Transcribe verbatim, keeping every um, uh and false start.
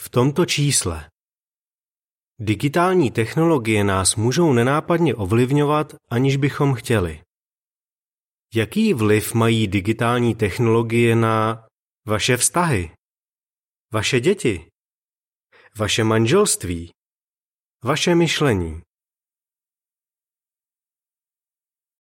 v tomto čísle. Digitální technologie nás můžou nenápadně ovlivňovat, aniž bychom chtěli. Jaký vliv mají digitální technologie na vaše vztahy, vaše děti, vaše manželství, vaše myšlení?